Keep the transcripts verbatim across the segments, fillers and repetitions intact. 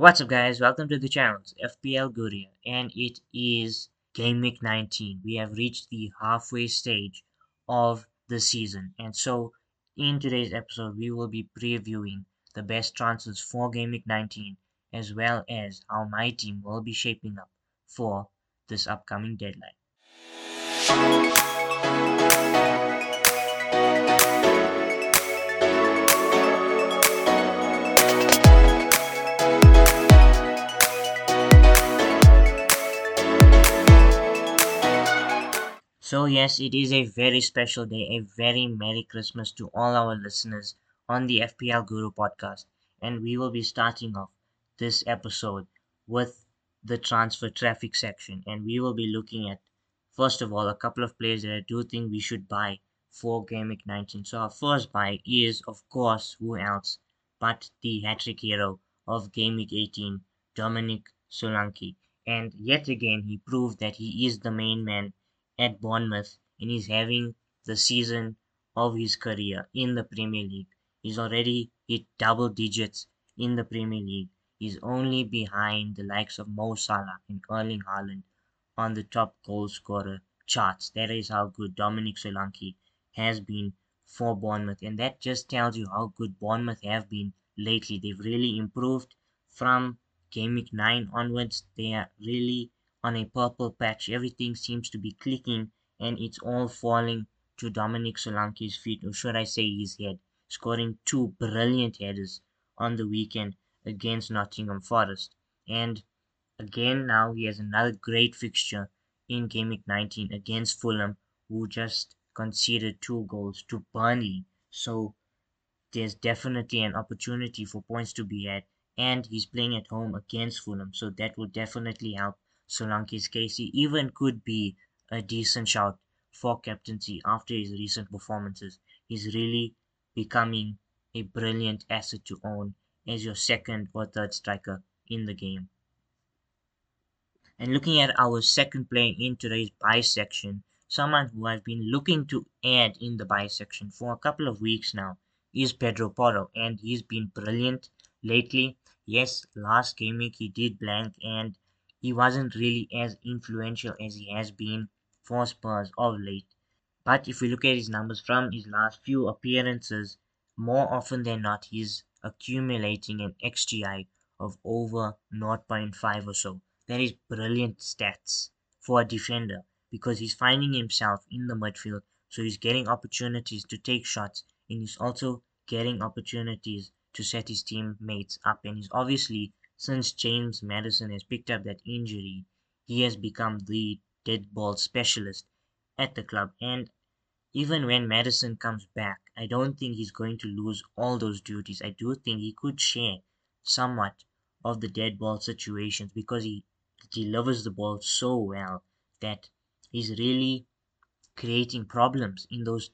What's up guys, welcome to the channel, F P L Guru, and it is game week nineteen. We have reached the halfway stage of the season, and so in today's episode we will be previewing the best transfers for game week nineteen, as well as how my team will be shaping up for this upcoming deadline. So yes, it is a very special day, a very Merry Christmas to all our listeners on the F P L Guru podcast. And we will be starting off this episode with the transfer traffic section. And we will be looking at, first of all, a couple of players that I do think we should buy for Game Week nineteen. So our first buy is, of course, who else but the hat-trick hero of Game Week eighteen, Dominic Solanke. And yet again, he proved that he is the main man at Bournemouth, and he's having the season of his career in the Premier League. He's already hit double digits in the Premier League. He's only behind the likes of Mo Salah and Erling Haaland on the top goal scorer charts. That is how good Dominic Solanke has been for Bournemouth, and that just tells you how good Bournemouth have been lately. They've really improved from Game Week nine onwards. They are really on a purple patch. Everything seems to be clicking, and it's all falling to Dominic Solanke's feet, or should I say his head, scoring two brilliant headers on the weekend against Nottingham Forest. And again, now he has another great fixture in Game Week nineteen against Fulham, who just conceded two goals to Burnley. So there's definitely an opportunity for points to be had, and he's playing at home against Fulham, so that will definitely help Solanke's case. He even could be a decent shout for captaincy after his recent performances. He's really becoming a brilliant asset to own as your second or third striker in the game. And looking at our second player in today's buy section, someone who I've been looking to add in the buy section for a couple of weeks now is Pedro Porro, and he's been brilliant lately. Yes, last game week he did blank, and he wasn't really as influential as he has been for Spurs of late. But if we look at his numbers from his last few appearances, more often than not, he's accumulating an X G I of over zero point five or so. That is brilliant stats for a defender, because he's finding himself in the midfield, so he's getting opportunities to take shots, and he's also getting opportunities to set his teammates up. And he's obviously, since James Maddison has picked up that injury, he has become the dead ball specialist at the club. And even when Maddison comes back, I don't think he's going to lose all those duties. I do think he could share somewhat of the dead ball situations, because he delivers the ball so well that he's really creating problems in those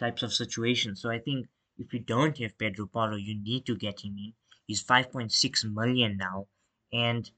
types of situations. So I think if you don't have Pedro Porro, you need to get him in. He's five point six million now, and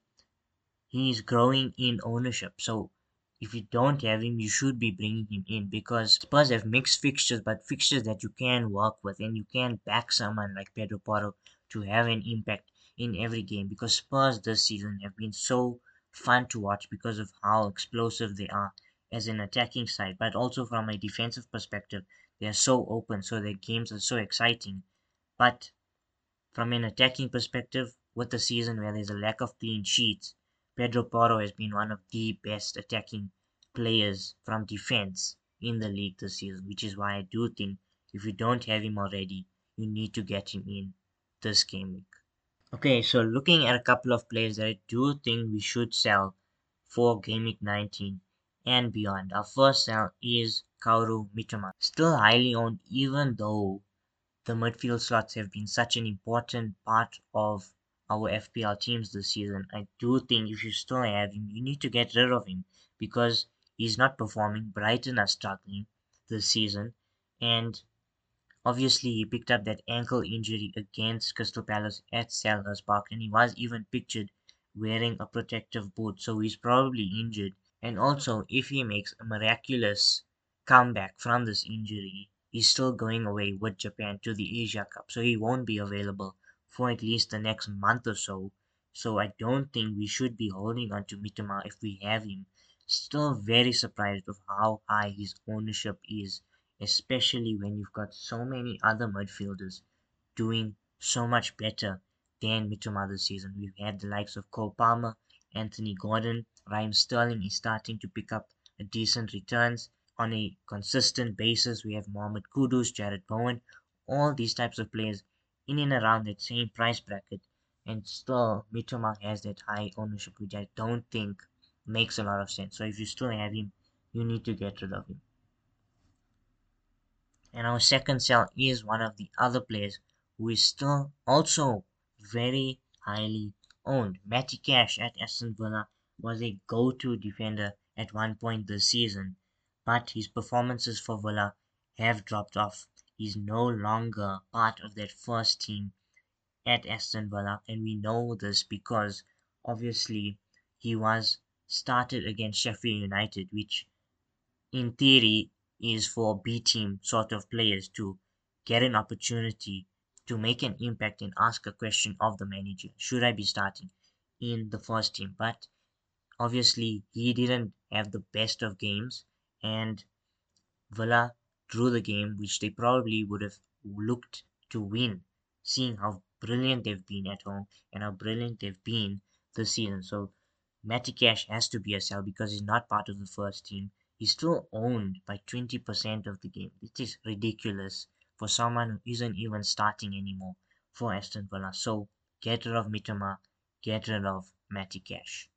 he's growing in ownership. So if you don't have him, you should be bringing him in, because Spurs have mixed fixtures, but fixtures that you can work with, and you can back someone like Pedro Porro to have an impact in every game, because Spurs this season have been so fun to watch because of how explosive they are as an attacking side, but also from a defensive perspective, they are so open, so their games are so exciting. But from an attacking perspective, with the season where there's a lack of clean sheets, Pedro Porro has been one of the best attacking players from defense in the league this season, which is why I do think if you don't have him already, you need to get him in this game week. Okay, so looking at a couple of players that I do think we should sell for Game Week nineteen and beyond. Our first sell is Kaoru Mitoma. Still highly owned, even though the midfield slots have been such an important part of our F P L teams this season. I do think if you still have him, you need to get rid of him, because he's not performing. Brighton are struggling this season, and obviously he picked up that ankle injury against Crystal Palace at Selhurst Park, and he was even pictured wearing a protective boot, so he's probably injured. And also, if he makes a miraculous comeback from this injury, he's still going away with Japan to the Asia Cup, so he won't be available for at least the next month or so. So I don't think we should be holding on to Mitoma if we have him. Still very surprised of how high his ownership is, especially when you've got so many other midfielders doing so much better than Mitoma this season. We've had the likes of Cole Palmer, Anthony Gordon, Raheem Sterling is starting to pick up a decent returns on a consistent basis. We have Mohamed Kudus, Jared Bowen, all these types of players in and around that same price bracket, and still Mitoma has that high ownership, which I don't think makes a lot of sense. So if you still have him, you need to get rid of him. And our second sell is one of the other players who is still also very highly owned. Matty Cash at Aston Villa was a go-to defender at one point this season, but his performances for Villa have dropped off. He's no longer part of that first team at Aston Villa, and we know this because obviously he was started against Sheffield United, which in theory is for B team sort of players to get an opportunity to make an impact and ask a question of the manager, should I be starting in the first team? But obviously he didn't have the best of games, and Villa drew the game, which they probably would have looked to win, seeing how brilliant they've been at home and how brilliant they've been this season. So Matty Cash has to be a sell because he's not part of the first team. He's still owned by twenty percent of the game. It is ridiculous for someone who isn't even starting anymore for Aston Villa. So get rid of Mitoma, get rid of Matty Cash.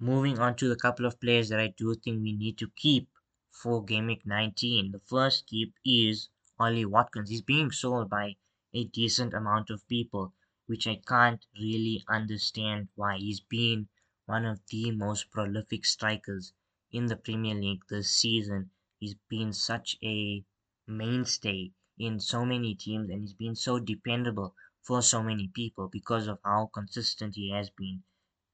Moving on to the couple of players that I do think we need to keep for Game Week nineteen. The first keep is Ollie Watkins. He's being sold by a decent amount of people, which I can't really understand why. He's been one of the most prolific strikers in the Premier League this season. He's been such a mainstay in so many teams, and he's been so dependable for so many people because of how consistent he has been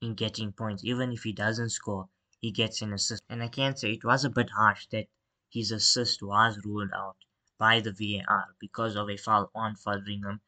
in getting points. Even if he doesn't score, he gets an assist. And I can say it was a bit harsh that his assist was ruled out by the V A R because of a foul on Fodringham.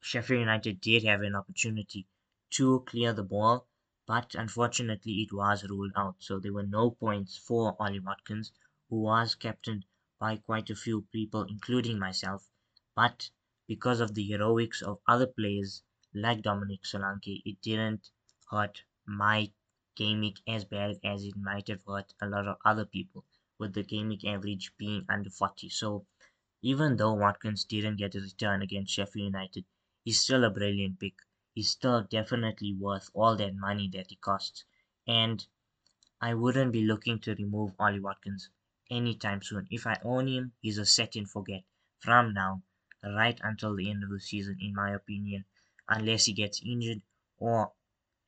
Sheffield United did have an opportunity to clear the ball, but unfortunately it was ruled out. So there were no points for Ollie Watkins, who was captained by quite a few people, including myself. But because of the heroics of other players like Dominic Solanke, it didn't hurt my game week as bad as it might have hurt a lot of other people, with the game week average being under forty. So even though Watkins didn't get a return against Sheffield United, he's still a brilliant pick. He's still definitely worth all that money that he costs, and I wouldn't be looking to remove Ollie Watkins anytime soon. If I own him, he's a set and forget from now right until the end of the season, in my opinion, unless he gets injured or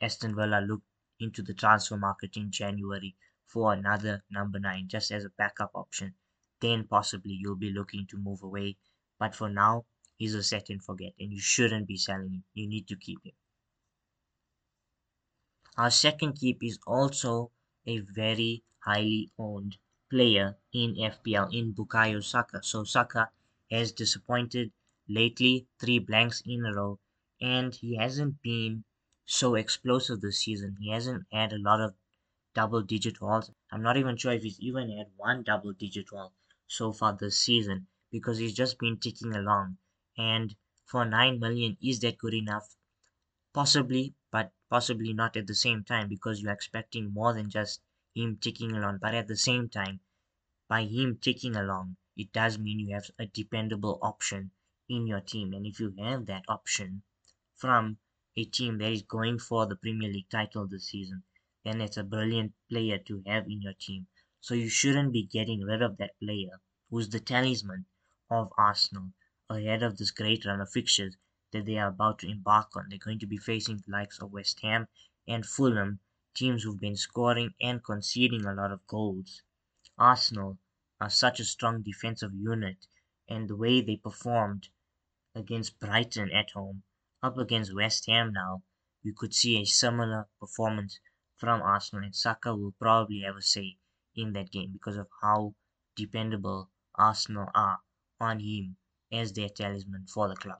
Aston Villa look into the transfer market in January for another number nine just as a backup option. Then possibly you'll be looking to move away, but for now he's a set and forget, and you shouldn't be selling him. You need to keep him. Our second keep is also a very highly owned player in F P L, in Bukayo Saka. So Saka has disappointed lately, three blanks in a row, and he hasn't been so explosive this season. He hasn't had a lot of double digit hauls. I'm not even sure if he's even had one double digit haul so far this season, because he's just been ticking along, and for nine million, is that good enough? Possibly, but possibly not at the same time, because you're expecting more than just him ticking along. But at the same time, by him ticking along, it does mean you have a dependable option in your team, and if you have that option from a team that is going for the Premier League title this season, then it's a brilliant player to have in your team. So you shouldn't be getting rid of that player who's the talisman of Arsenal ahead of this great run of fixtures that they are about to embark on. They're going to be facing the likes of West Ham and Fulham, teams who've been scoring and conceding a lot of goals. Arsenal are such a strong defensive unit, and the way they performed against Brighton at home, up against West Ham now, we could see a similar performance from Arsenal, and Saka will probably have a say in that game because of how dependable Arsenal are on him as their talisman for the club.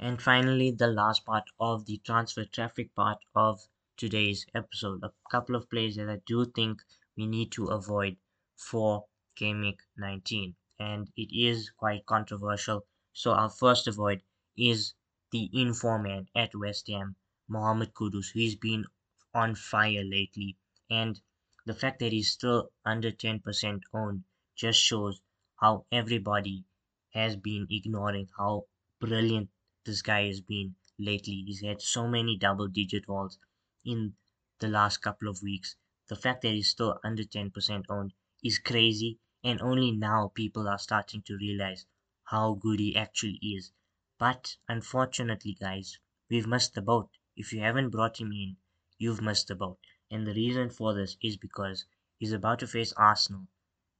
And finally, the last part of the transfer traffic part of today's episode. A couple of players that I do think we need to avoid for Game Week nineteen. And it is quite controversial. So our first avoid is the informant at West Ham, Mohamed Kudus. He's been on fire lately. And the fact that he's still under ten percent owned just shows how everybody has been ignoring how brilliant this guy has been lately. He's had so many double-digit hauls in the last couple of weeks. The fact that he's still under ten percent owned is crazy, and only now people are starting to realize how good he actually is. But unfortunately, guys, we've missed the boat. If you haven't brought him in, you've missed the boat. And the reason for this is because he's about to face Arsenal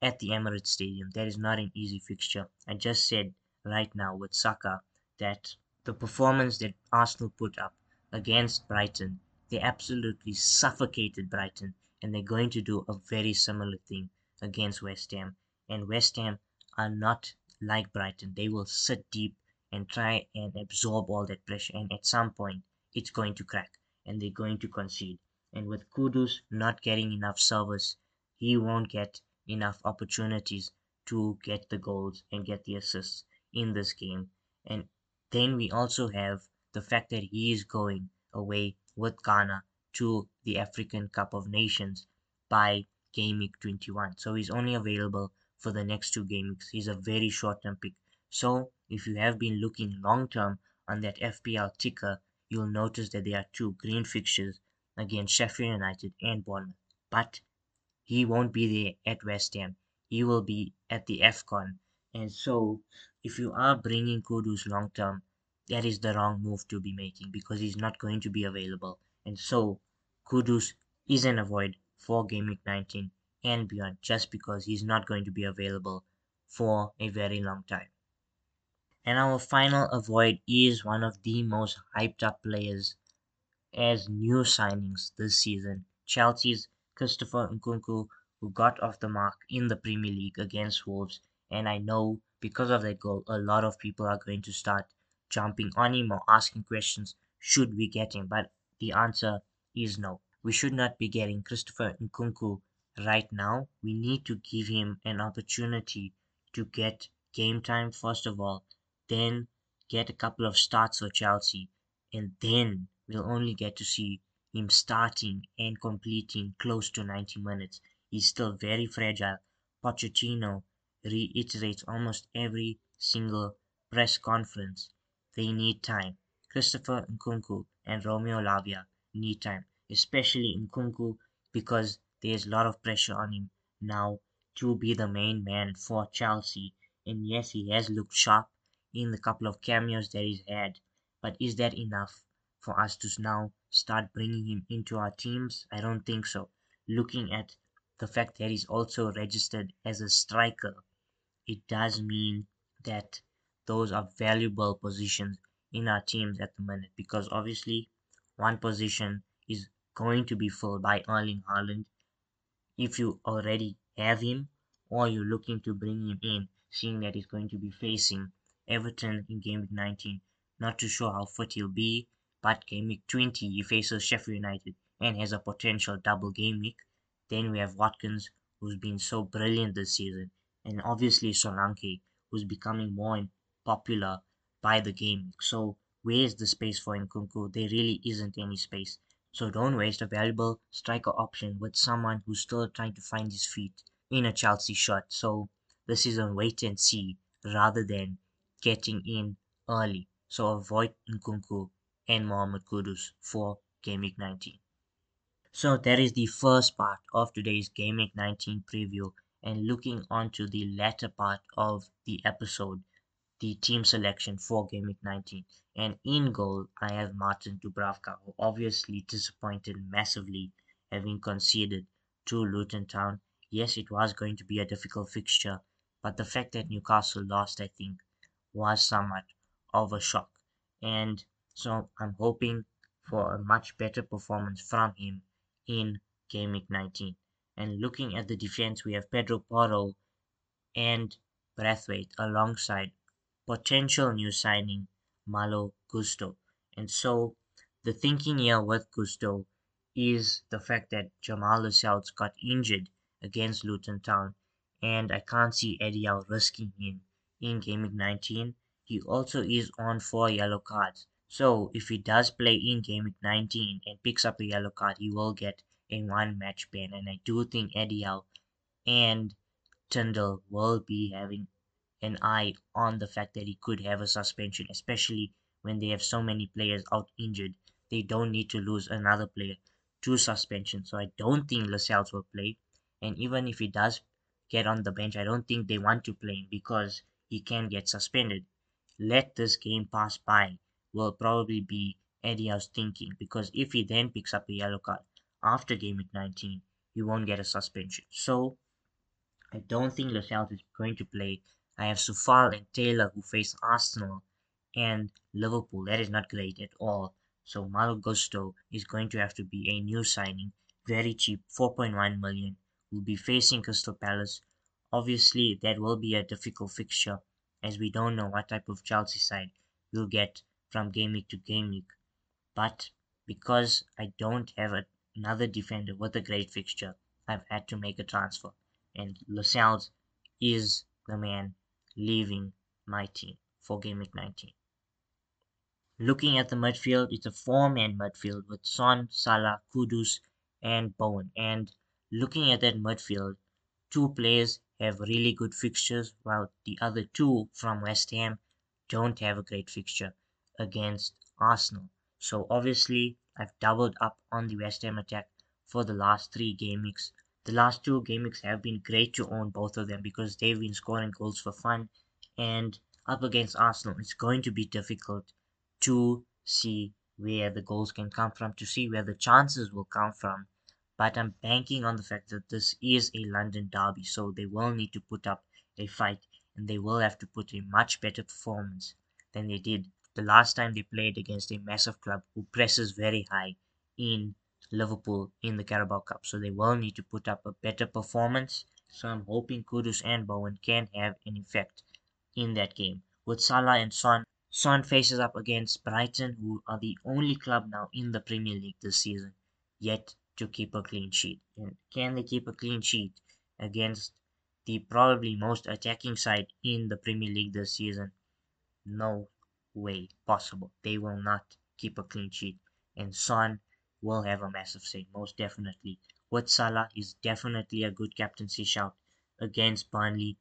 at the Emirates Stadium. That is not an easy fixture. I just said right now with Saka that the performance that Arsenal put up against Brighton, they absolutely suffocated Brighton, and they're going to do a very similar thing against West Ham. And West Ham are not like Brighton. They will sit deep and try and absorb all that pressure, and at some point it's going to crack and they're going to concede. And with Kudus not getting enough service, he won't get enough opportunities to get the goals and get the assists in this game. And then we also have the fact that he is going away with Ghana to the African Cup of Nations by Game Week twenty-one. So he's only available for the next two game weeks. He's a very short-term pick. So if you have been looking long-term on that F P L ticker, you'll notice that there are two green fixtures against Sheffield United and Bournemouth. But he won't be there at West Ham. He will be at the AFCON. And so if you are bringing Kudus long-term, that is the wrong move to be making because he's not going to be available. And so Kudus is an avoid for Game Week nineteen and beyond just because he's not going to be available for a very long time. And our final avoid is one of the most hyped up players as new signings this season. Chelsea's Christopher Nkunku, who got off the mark in the Premier League against Wolves. And I know because of that goal, a lot of people are going to start jumping on him or asking questions, should we get him? But the answer is no. We should not be getting Christopher Nkunku right now. We need to give him an opportunity to get game time first of all, then get a couple of starts for Chelsea, and then we'll only get to see him starting and completing close to ninety minutes. He's still very fragile. Pochettino reiterates almost every single press conference. They need time. Christopher Nkunku and Romeo Lavia need time, especially Nkunku, because there's a lot of pressure on him now to be the main man for Chelsea. And yes, he has looked sharp in the couple of cameos that he's had, but is that enough for us to now start bringing him into our teams? I don't think so. Looking at the fact that he's also registered as a striker, it does mean that those are valuable positions in our teams at the minute, because obviously one position is going to be filled by Erling Haaland if you already have him or you're looking to bring him in, seeing that he's going to be facing Everton in Game Week nineteen. Not too sure how fit he'll be, but Game Week twenty, he faces Sheffield United and has a potential double game week. Then we have Watkins, who's been so brilliant this season, and obviously Solanke, who's becoming more popular by the game week. So where's the space for Nkunku? There really isn't any space. So don't waste a valuable striker option with someone who's still trying to find his feet in a Chelsea shirt. So this is a wait and see rather than getting in early. So avoid Nkunku and Mohamed Kudus for Game Week nineteen. So that is the first part of today's Game Week nineteen preview. And looking on to the latter part of the episode, the team selection for Game Week nineteen. And in goal, I have Martin Dubravka, who obviously disappointed massively, having conceded to Luton Town. Yes, it was going to be a difficult fixture, but the fact that Newcastle lost, I think, was somewhat of a shock. And so I'm hoping for a much better performance from him in Game Week nineteen. And looking at the defense, we have Pedro Porro and Brathwaite alongside potential new signing Malo Gusto. And so the thinking here with Gusto is the fact that Jamal Lascelles got injured against Luton Town, and I can't see Eddie Howe risking him in game week nineteen. He also is on four yellow cards, so if he does play in game week nineteen and picks up a yellow card, he will get a one match ban, and I do think Eddie Howe and Tyndall will be having an eye on the fact that he could have a suspension, especially when they have so many players out injured. They don't need to lose another player to suspension, so I don't think Lascelles will play, and even if he does get on the bench, I don't think they want to play him because he can get suspended. Let this game pass by will probably be Eddie Howe's thinking, because if he then picks up a yellow card after game week nineteen, he won't get a suspension. So I don't think Lascelles is going to play. I have Soufal and Taylor who face Arsenal and Liverpool. That is not great at all. So Malo Gusto is going to have to be a new signing, very cheap, four point one million. Will be facing Crystal Palace. Obviously, that will be a difficult fixture, as we don't know what type of Chelsea side we'll get from game week to game week. But because I don't have a, another defender with a great fixture, I've had to make a transfer, and Lascelles is the man leaving my team for game week nineteen. Looking at the midfield, it's a four-man midfield with Son, Salah, Kudus, and Bowen. And looking at that midfield, two players have really good fixtures, while the other two from West Ham don't have a great fixture against Arsenal. So obviously, I've doubled up on the West Ham attack for the last three game weeks. The last two game weeks have been great to own both of them because they've been scoring goals for fun, and up against Arsenal, it's going to be difficult to see where the goals can come from, to see where the chances will come from. But I'm banking on the fact that this is a London derby, so they will need to put up a fight, and they will have to put a much better performance than they did the last time they played against a massive club who presses very high in Liverpool in the Carabao Cup. So they will need to put up a better performance. So I'm hoping Kudus and Bowen can have an effect in that game. With Salah and Son, Son faces up against Brighton, who are the only club now in the Premier League this season yet to keep a clean sheet. And can they keep a clean sheet against the probably most attacking side in the Premier League this season? No way possible. They will not keep a clean sheet, and Son will have a massive say, most definitely. With Salah, is definitely a good captaincy shout against Burnley.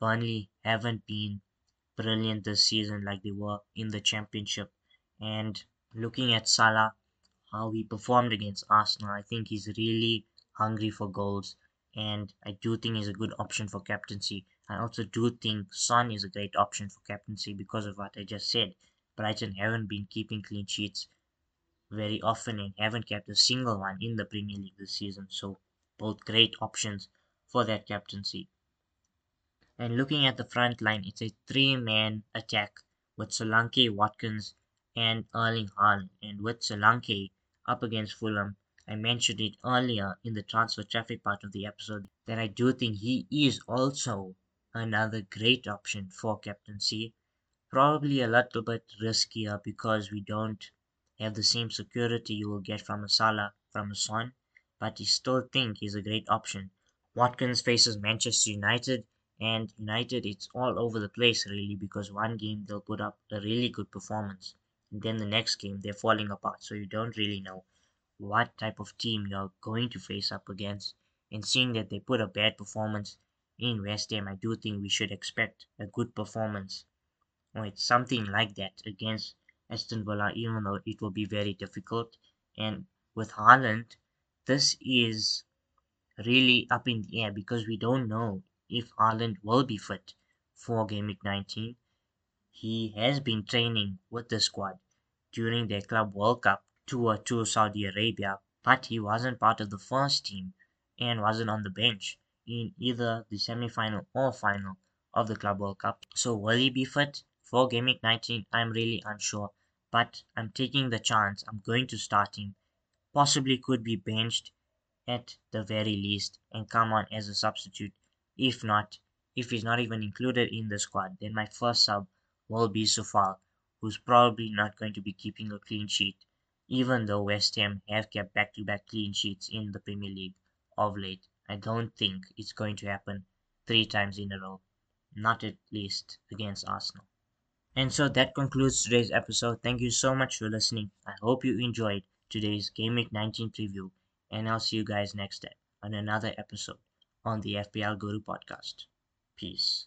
Burnley haven't been brilliant this season like they were in the Championship, and looking at Salah, how he performed against Arsenal, I think he's really hungry for goals, and I do think he's a good option for captaincy. I also do think Son is a great option for captaincy because of what I just said. Brighton haven't been keeping clean sheets very often and haven't kept a single one in the Premier League this season, so both great options for that captaincy. And looking at the front line, it's a three-man attack with Solanke, Watkins, and Erling Haaland. And with Solanke up against Fulham, I mentioned it earlier in the transfer traffic part of the episode that I do think he is also another great option for captaincy. Probably a little bit riskier because we don't have the same security you will get from a Salah, from a Son, but I still think he's a great option. Watkins faces Manchester United, and United, it's all over the place really, because one game they'll put up a really good performance, and then the next game they're falling apart, so you don't really know what type of team you're going to face up against. And seeing that they put a bad performance in West Ham, I do think we should expect a good performance, or it's something like that, against Aston Villa, even though it will be very difficult. And with Haaland, this is really up in the air because we don't know if Haaland will be fit for game week nineteen. He has been training with the squad during their Club World Cup tour to Saudi Arabia, but he wasn't part of the first team and wasn't on the bench in either the semi-final or final of the Club World Cup. So will he be fit for game week nineteen? I'm really unsure, but I'm taking the chance. I'm going to start him, possibly could be benched at the very least and come on as a substitute. If not, if he's not even included in the squad, then my first sub will be Soufal, who's probably not going to be keeping a clean sheet, even though West Ham have kept back-to-back clean sheets in the Premier League of late. I don't think it's going to happen three times in a row, not at least against Arsenal. And so that concludes today's episode. Thank you so much for listening. I hope you enjoyed today's Game Week nineteen preview, and I'll see you guys next time on another episode on the F P L Guru podcast. Peace.